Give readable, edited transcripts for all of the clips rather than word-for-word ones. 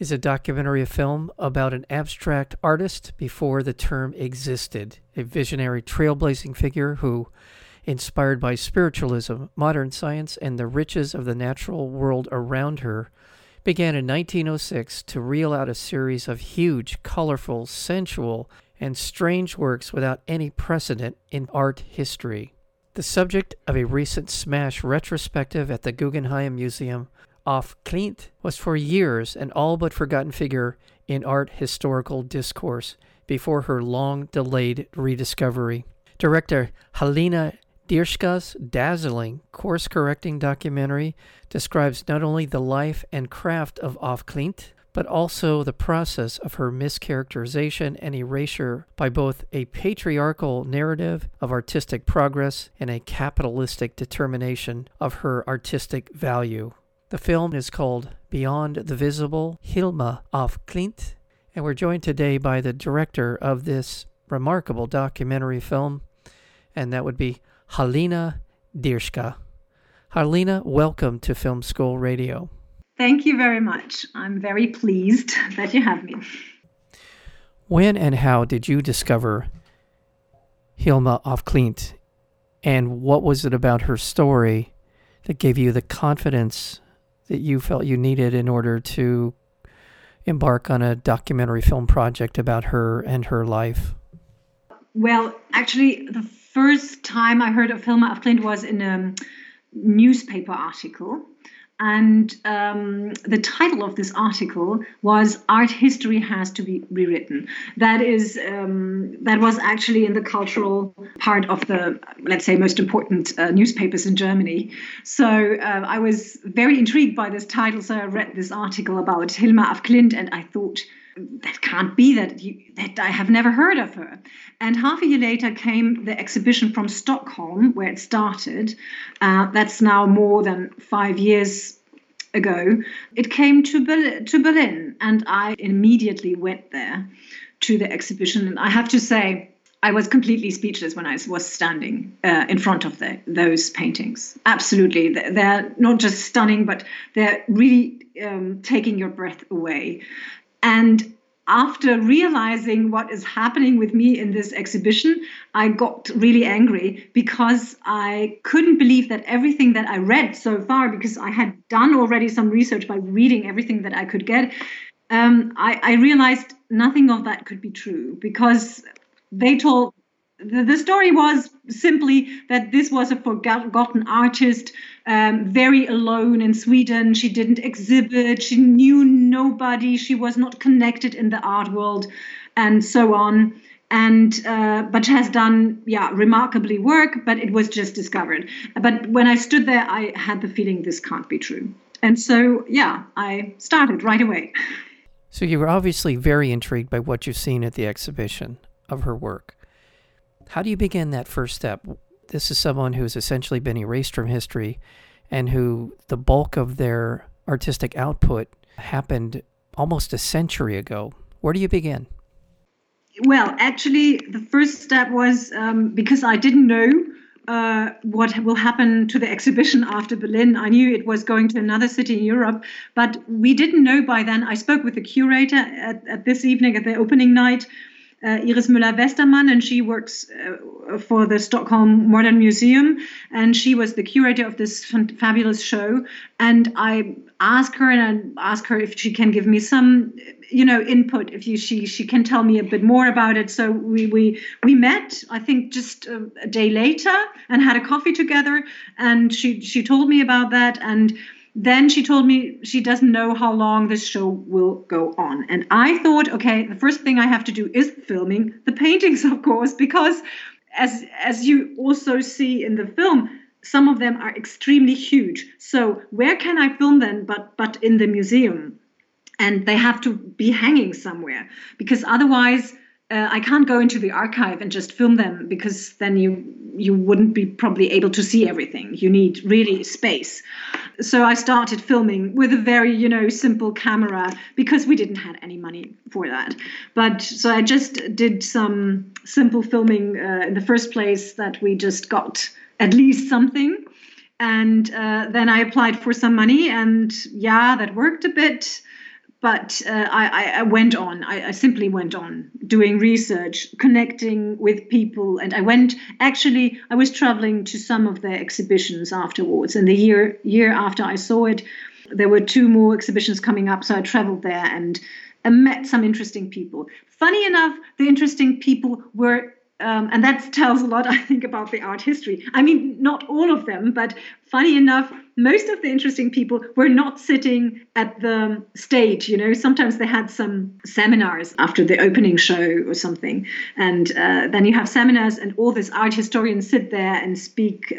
is a documentary film about an abstract artist before the term existed, a visionary trailblazing figure who, inspired by spiritualism, modern science, and the riches of the natural world around her, began in 1906 to reel out a series of huge, colorful, sensual, and strange works without any precedent in art history. The subject of a recent smash retrospective at the Guggenheim Museum, af Klint was for years an all but forgotten figure in art historical discourse before her long-delayed rediscovery. Director Halina Dyrschka's dazzling, course-correcting documentary describes not only the life and craft of af Klint, but also the process of her mischaracterization and erasure by both a patriarchal narrative of artistic progress and a capitalistic determination of her artistic value. The film is called Beyond the Visible, Hilma af Klint, and we're joined today by the director of this remarkable documentary film, and that would be Halina Dyrschka. Halina, welcome to Film School Radio. Thank you very much. I'm very pleased that you have me. When and how did you discover Hilma af Klint, and what was it about her story that gave you the confidence that you felt you needed in order to embark on a documentary film project about her and her life? Well, actually, the first time I heard of Hilma af Klint was in a newspaper article. And the title of this article was Art History Has to Be Rewritten. That was actually in the cultural part of the, let's say, most important newspapers in Germany. So I was very intrigued by this title. So I read this article about Hilma af Klint and I thought, that can't be, that I have never heard of her. And half a year later came the exhibition from Stockholm, where it started. That's now more than 5 years ago. It came to Berlin, and I immediately went there to the exhibition. And I have to say, I was completely speechless when I was standing in front of those paintings. Absolutely. They're not just stunning, but they're really taking your breath away. And after realizing what is happening with me in this exhibition, I got really angry because I couldn't believe that everything that I read so far, because I had done already some research by reading everything that I could get, I realized nothing of that could be true, because they told the story was simply that this was a forgotten artist, very alone in Sweden. She didn't exhibit. She knew nobody. She was not connected in the art world, and so on. And but has done remarkably work. But it was just discovered. But when I stood there, I had the feeling this can't be true. And so I started right away. So you were obviously very intrigued by what you've seen at the exhibition of her work. How do you begin that first step? This is someone who's essentially been erased from history and who the bulk of their artistic output happened almost a century ago. Where do you begin? Well, actually, the first step was because I didn't know what will happen to the exhibition after Berlin. I knew it was going to another city in Europe, but we didn't know by then. I spoke with the curator at this evening at the opening night, Iris Müller-Westermann, and she works for the Stockholm Modern Museum, and she was the curator of this fabulous show. And I asked her if she can give me some, input, if she can tell me a bit more about it. So we met, I think, just a day later and had a coffee together, and she told me about that. And then she told me she doesn't know how long this show will go on. And I thought, okay, the first thing I have to do is filming the paintings, of course, because as you also see in the film, some of them are extremely huge. So where can I film them but in the museum? And they have to be hanging somewhere, because otherwise I can't go into the archive and just film them, because then you wouldn't be probably able to see everything. You need really space. So I started filming with a very, simple camera, because we didn't have any money for that. But so I just did some simple filming in the first place that we just got at least something. And then I applied for some money, and yeah, that worked a bit. But I went on. I simply went on doing research, connecting with people. And I went, actually, I was traveling to some of their exhibitions afterwards. And the year after I saw it, there were 2 more exhibitions coming up. So I traveled there and met some interesting people. Funny enough, the interesting people were, and that tells a lot, I think, about the art history. I mean, not all of them, but funny enough, most of the interesting people were not sitting at the stage, Sometimes they had some seminars after the opening show or something. And then you have seminars and all these art historians sit there and speak,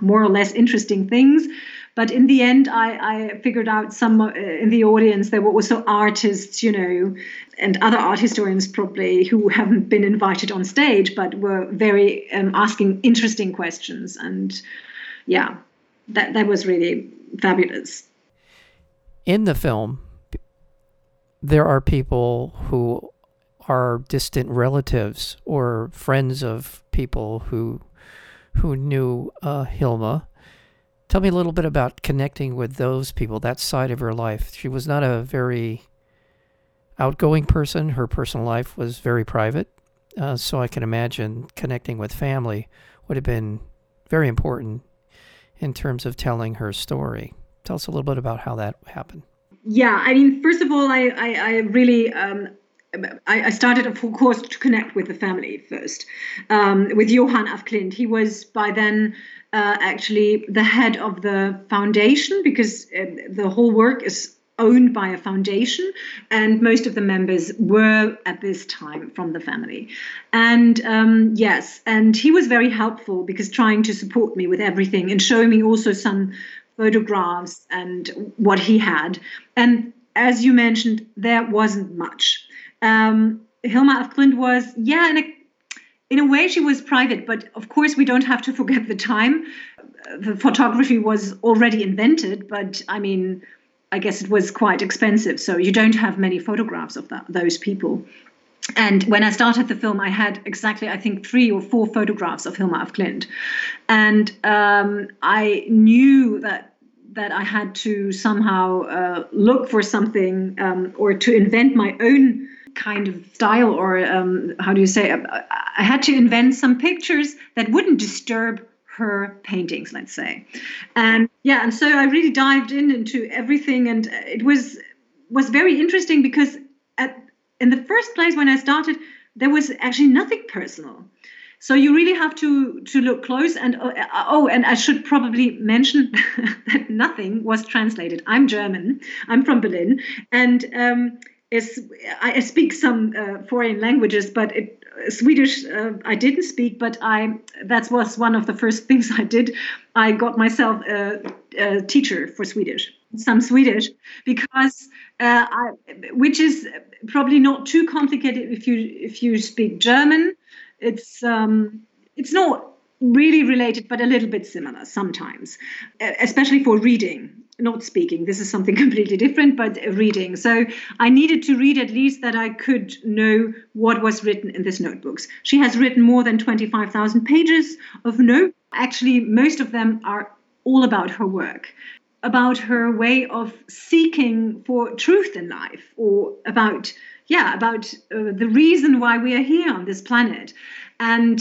more or less interesting things. But in the end, I figured out some in the audience, there were also artists, and other art historians probably who haven't been invited on stage, but were very asking interesting questions. And yeah. That was really fabulous. In the film, there are people who are distant relatives or friends of people who knew Hilma. Tell me a little bit about connecting with those people, that side of her life. She was not a very outgoing person. Her personal life was very private. So I can imagine connecting with family would have been very important in terms of telling her story. Tell us a little bit about how that happened. Yeah, I mean, first of all, I really, I started, of course, to connect with the family first, with Johan Afklind. He was by then actually the head of the foundation, because the whole work is owned by a foundation, and most of the members were at this time from the family. And yes, and he was very helpful, because trying to support me with everything and showing me also some photographs and what he had. And as you mentioned, there wasn't much. Hilma af Klint was, in a way she was private, but of course we don't have to forget the time. The photography was already invented, but I guess it was quite expensive, so you don't have many photographs of those people. And when I started the film, I had exactly, I think, 3 or 4 photographs of Hilma af Klint. And I knew that I had to somehow look for something or to invent my own kind of style, or how do you say, I had to invent some pictures that wouldn't disturb her paintings, let's say. And so I really dived into everything, and it was very interesting, because in the first place, when I started, there was actually nothing personal. So you really have to look close. And and I should probably mention that nothing was translated. I'm German, I'm from Berlin, and I speak some foreign languages, but Swedish I didn't speak, but that was one of the first things I did. I got myself a teacher for Swedish, some Swedish, because which is probably not too complicated if you speak German. It's not really related, but a little bit similar sometimes, especially for reading, not speaking. This is something completely different, but reading. So I needed to read at least that I could know what was written in these notebooks. She has written more than 25,000 pages of notes. Actually, most of them are all about her work, about her way of seeking for truth in life, or about the reason why we are here on this planet. And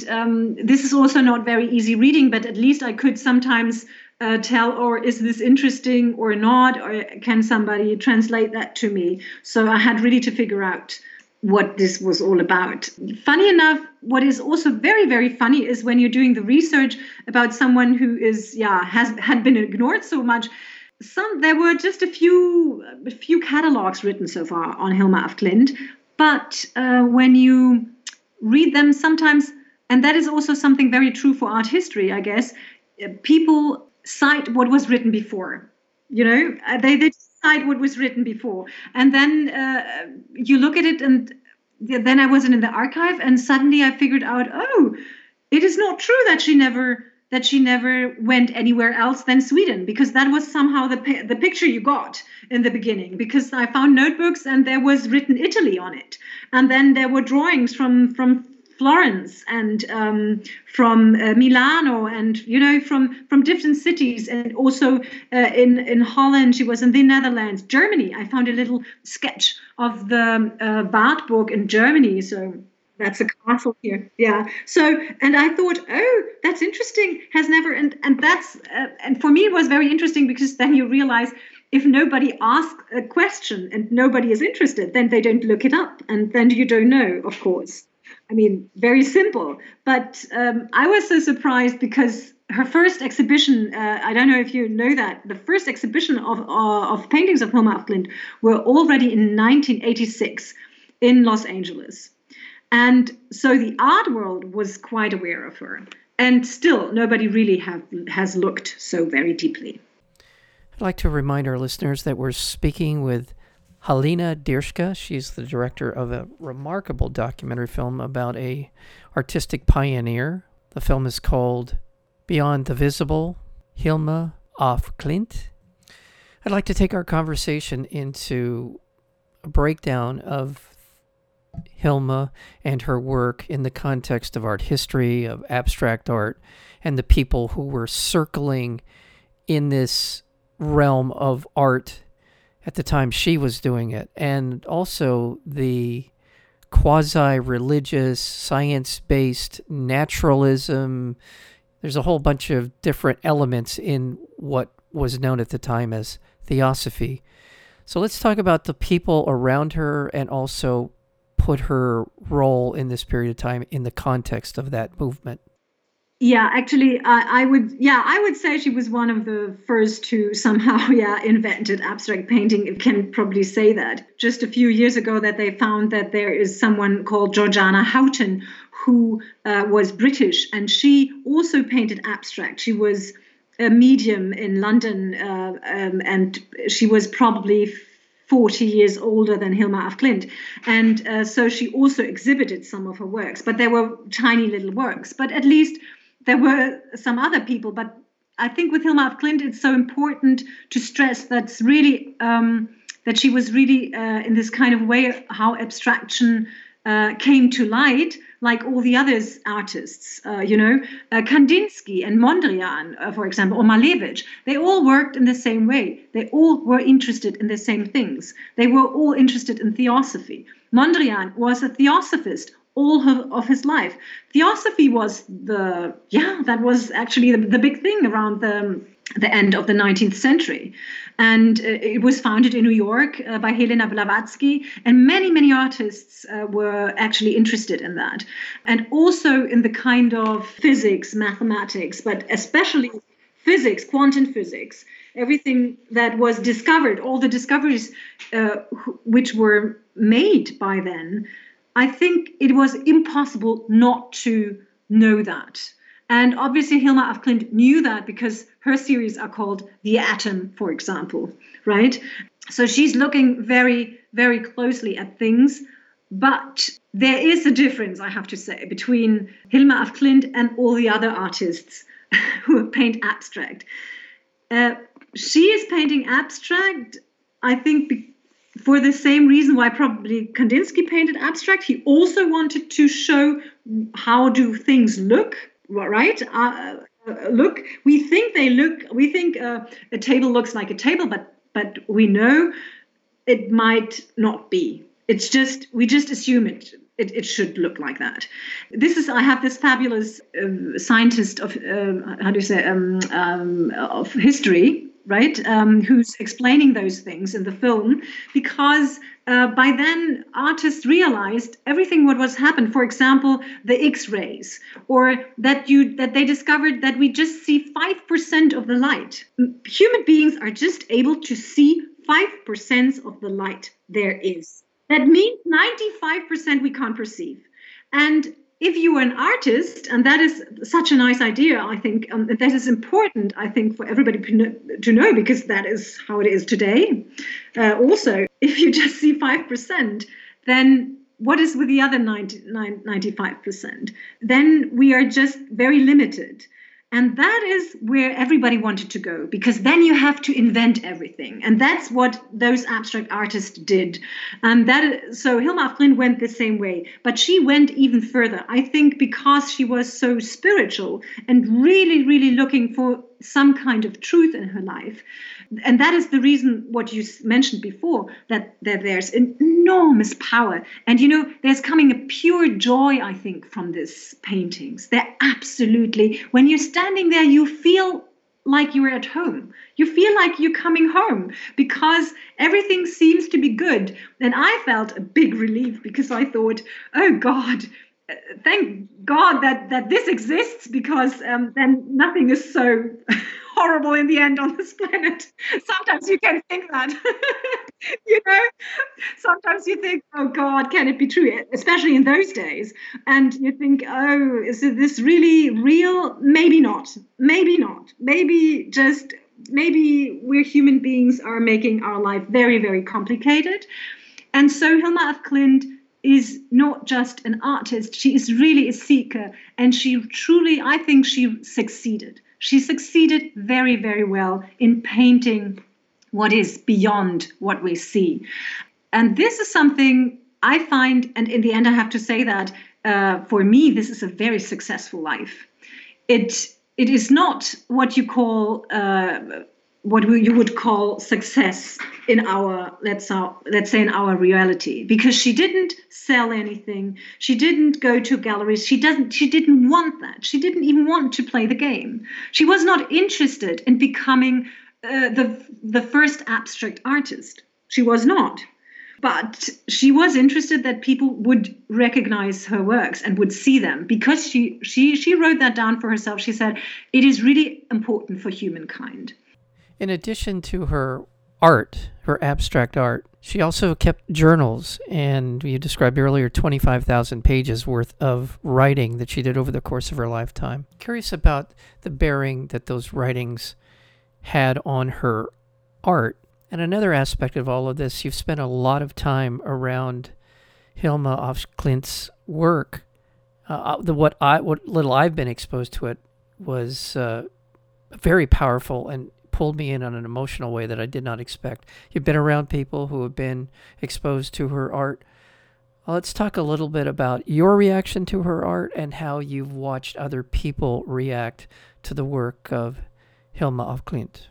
this is also not very easy reading, but at least I could sometimes tell, or is this interesting or not, or can somebody translate that to me? So I had really to figure out what this was all about. Funny enough, what is also very, very funny is when you're doing the research about someone who is, had been ignored so much. There were just a few catalogs written so far on Hilma af Klint, but when you read them sometimes, and that is also something very true for art history, I guess, people cite what was written before, they cite what was written before, and then you look at it, and then I wasn't in the archive, and suddenly I figured out, oh, it is not true that she never went anywhere else than Sweden, because that was somehow the picture you got in the beginning, because I found notebooks and there was written Italy on it. And then there were drawings from Florence and from Milano and, you know, from different cities, and also in Holland, she was in the Netherlands, Germany. I found a little sketch of the Wartburg in Germany, so that's a castle here. Yeah. So, and I thought, oh, that's interesting. And for me it was very interesting, because then you realize if nobody asks a question and nobody is interested, then they don't look it up, and then you don't know, of course. I mean, very simple. But I was so surprised, because her first exhibition, I don't know if you know that, the first exhibition of paintings of Hilma af Klint were already in 1986 in Los Angeles. And so the art world was quite aware of her. And still, nobody really has looked so very deeply. I'd like to remind our listeners that we're speaking with Halina Dyrschka. She's the director of a remarkable documentary film about an artistic pioneer. The film is called Beyond the Visible, Hilma af Klint. I'd like to take our conversation into a breakdown of Hilma and her work in the context of art history, of abstract art, and the people who were circling in this realm of art at the time she was doing it, and also the quasi-religious, science-based naturalism. There's a whole bunch of different elements in what was known at the time as theosophy. So let's talk about the people around her, and also put her role in this period of time in the context of that movement. Yeah, actually, I would say she was one of the first to somehow, invented abstract painting. You can probably say that. Just a few years ago that they found that there is someone called Georgiana Houghton who was British, and she also painted abstract. She was a medium in London, and she was probably 40 years older than Hilma af Klint. And so she also exhibited some of her works, but they were tiny little works. But at least there were some other people. But I think with Hilma af Klint, it's so important to stress that's really that she was really in this kind of way of how abstraction came to light, like all the other artists, Kandinsky and Mondrian, for example, or Malevich. They all worked in the same way. They all were interested in the same things. They were all interested in theosophy. Mondrian was a theosophist all of his life. Theosophy was that was actually the big thing around the end of the 19th century. And it was founded in New York by Helena Blavatsky, and many, many artists were actually interested in that. And also in the kind of physics, mathematics, but especially physics, quantum physics, everything that was discovered, all the discoveries which were made by then, I think it was impossible not to know that. And obviously, Hilma af Klint knew that, because her series are called The Atom, for example, right? So she's looking very, very closely at things. But there is a difference, I have to say, between Hilma af Klint and all the other artists who paint abstract. She is painting abstract, I think, for the same reason why probably Kandinsky painted abstract. He also wanted to show how do things look. Right? Look, we think they look. We think a table looks like a table, but we know it might not be. It's just we just assume it should look like that. I have this fabulous scientist of of history, right? Who's explaining those things in the film, because by then artists realized everything what was happened. For example, the X-rays, or that they discovered that we just see 5% of the light. Human beings are just able to see 5% of the light there is. That means 95% we can't perceive. And if you were an artist, and that is such a nice idea, I think, that is important, I think, for everybody to know, because that is how it is today. Also, if you just see 5%, then what is with the other 95%? Then we are just very limited. And that is where everybody wanted to go, because then you have to invent everything. And that's what those abstract artists did. So Hilma af Klint went the same way, but she went even further, I think, because she was so spiritual and really, really looking for some kind of truth in her life. And that is the reason what you mentioned before, that there's enormous power. And, you know, there's coming a pure joy, I think, from these paintings. They're absolutely, when you're standing there, you feel like you're at home. You feel like you're coming home because everything seems to be good. And I felt a big relief because I thought, oh, God, thank God that this exists, because then nothing is so horrible in the end on this planet. Sometimes you can think that, you know, sometimes you think, oh God, can it be true? Especially in those days. And you think, oh, is this really real? Maybe not. Maybe not. Maybe we're human beings are making our life very, very complicated. And so Hilma af Klint is not just an artist, she is really a seeker, and she truly, I think she succeeded. She succeeded very, very well in painting what is beyond what we see. And this is something I find, and in the end I have to say that for me, this is a very successful life. It is not what you call what you would call success in our, let's say in our reality, because she didn't sell anything. She didn't go to galleries. She didn't want that. She didn't even want to play the game. She was not interested in becoming the first abstract artist. She was not. But she was interested that people would recognize her works and would see them, because she wrote that down for herself. She said, it is really important for humankind. In addition to her art, her abstract art, she also kept journals, and you described earlier 25,000 pages worth of writing that she did over the course of her lifetime. Curious about the bearing that those writings had on her art. And another aspect of all of this, you've spent a lot of time around Hilma af Klint's work. What little I've been exposed to it was very powerful and pulled me in on an emotional way that I did not expect. You've been around people who have been exposed to her art. Well, let's talk a little bit about your reaction to her art and how you've watched other people react to the work of Hilma af Klint.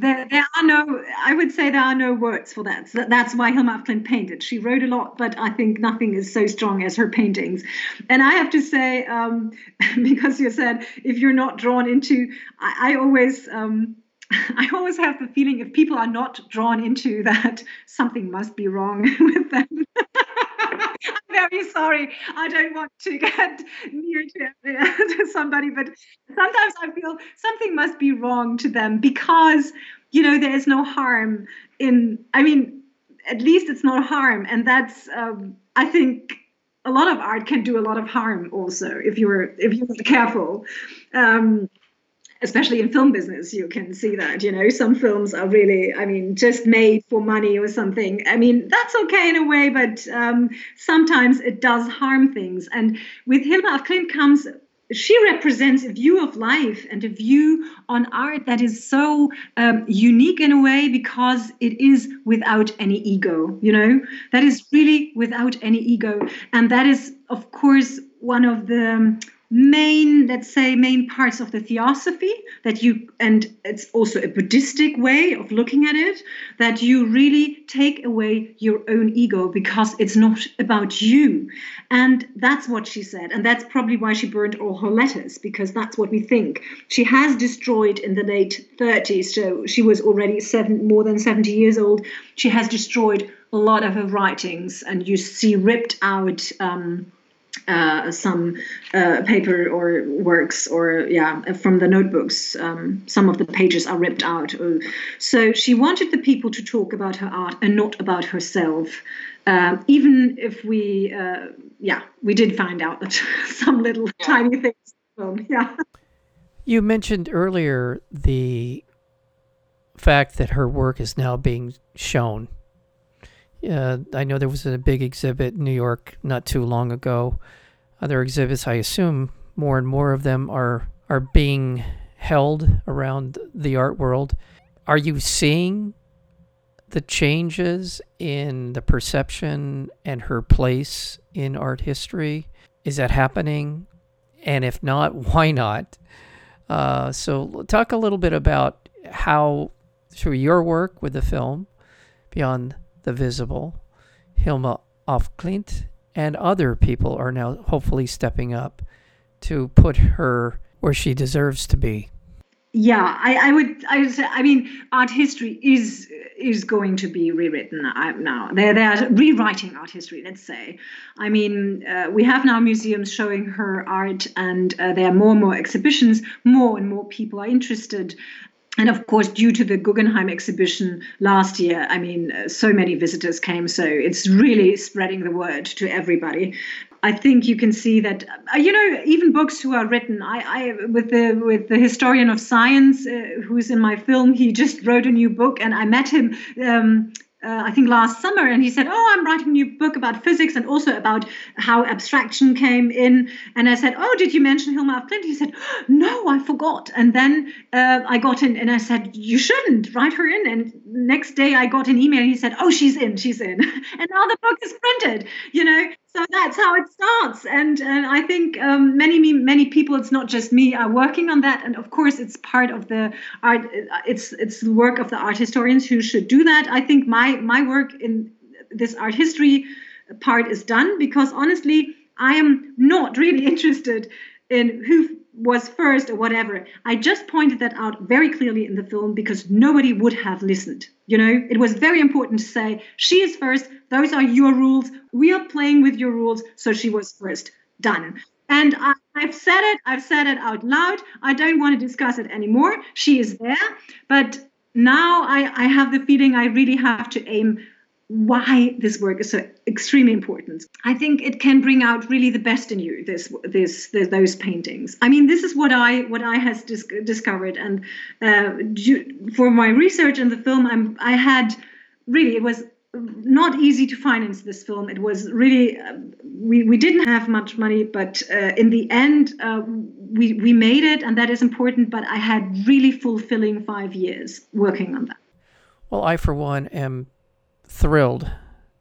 I would say there are no words for that. So that's why Hilma af Klint painted. She wrote a lot, but I think nothing is so strong as her paintings. And I have to say, because you said, if you're not drawn into, I always have the feeling if people are not drawn into that, something must be wrong with them. I'm very sorry. I don't want to get near to somebody, but sometimes I feel something must be wrong to them because, you know, there is no harm in, I mean, at least it's not harm. And that's, I think, a lot of art can do a lot of harm also if you're careful. Especially in film business, you can see that, you know, some films are really, I mean, just made for money or something. I mean, that's okay in a way, but sometimes it does harm things. And with Hilma af Klint comes, she represents a view of life and a view on art that is so unique in a way, because it is without any ego, you know, that is really without any ego. And that is, of course, one of the main parts of the theosophy that you, and it's also a Buddhistic way of looking at it, that you really take away your own ego because it's not about you. And that's what she said. And that's probably why she burned all her letters, because that's what we think. She has destroyed in the late 30s. So she was already more than 70 years old. She has destroyed a lot of her writings, and you see ripped out, some paper or works or from the notebooks. Some of the pages are ripped out. So she wanted the people to talk about her art and not about herself. Even if we did find out that some little tiny things. You mentioned earlier the fact that her work is now being shown I know there was a big exhibit in New York not too long ago. Other exhibits, I assume more and more of them are being held around the art world. Are you seeing the changes in the perception and her place in art history? Is that happening? And if not, why not? So talk a little bit about how, through your work with the film, Beyond the Visible, Hilma af Klint and other people are now hopefully stepping up to put her where she deserves to be. Yeah, I would say, I mean, art history is going to be rewritten now. They're rewriting art history, let's say. I mean, we have now museums showing her art, and there are more and more exhibitions. More and more people are interested. And of course, due to the Guggenheim exhibition last year, I mean, so many visitors came. So it's really spreading the word to everybody. I think you can see that, even books who are written. With the historian of science who's in my film, he just wrote a new book, and I met him I think last summer, and he said, "Oh, I'm writing a new book about physics and also about how abstraction came in." And I said, "Oh, did you mention Hilma af Klint?" He said, "No, I forgot." And then I got in, and I said, "You shouldn't write her in." And next day, I got an email, and he said, "Oh, she's in," and now the book is printed. So that's how it starts. And I think many people, it's not just me, are working on that. And of course, it's part of the art. It's the work of the art historians who should do that. I think my work in this art history part is done, because honestly, I am not really interested in who was first or whatever. I just pointed that out very clearly in the film, because nobody would have listened. It was very important to say, she is first, those are your rules, we are playing with your rules, so she was first, done. And I've said it out loud, I don't want to discuss it anymore, she is there, but now I have the feeling I really have to aim why this work is so extremely important. I think it can bring out really the best in you, those paintings. I mean, this is what I has discovered. And for my research in the film, it was not easy to finance this film. It was really, we didn't have much money, but in the end, we made it, and that is important. But I had really fulfilling 5 years working on that. Well, I, for one, am thrilled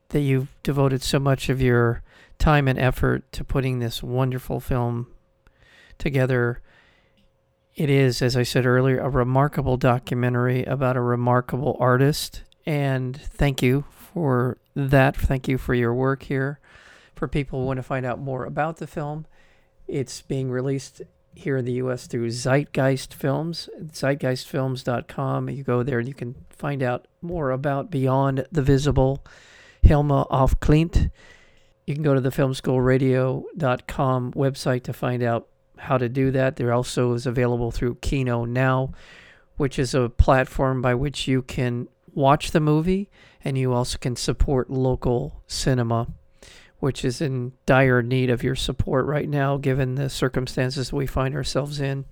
that you've devoted so much of your time and effort to putting this wonderful film together. It is, as I said earlier, a remarkable documentary about a remarkable artist, and thank you for that. Thank you for your work here. For people who want to find out more about the film, it's being released here in the U.S. through Zeitgeist Films, zeitgeistfilms.com. You go there and you can find out more about Beyond the Visible, Hilma af Klint. You can go to the filmschoolradio.com website to find out how to do that. There also is available through Kino Now, which is a platform by which you can watch the movie, and you also can support local cinema, which is in dire need of your support right now, given the circumstances we find ourselves in.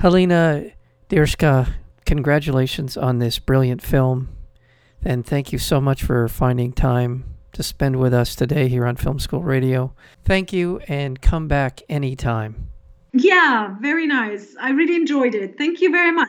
Halina Dyrschka, congratulations on this brilliant film, and thank you so much for finding time to spend with us today here on Film School Radio. Thank you, and come back anytime. Yeah, very nice. I really enjoyed it. Thank you very much.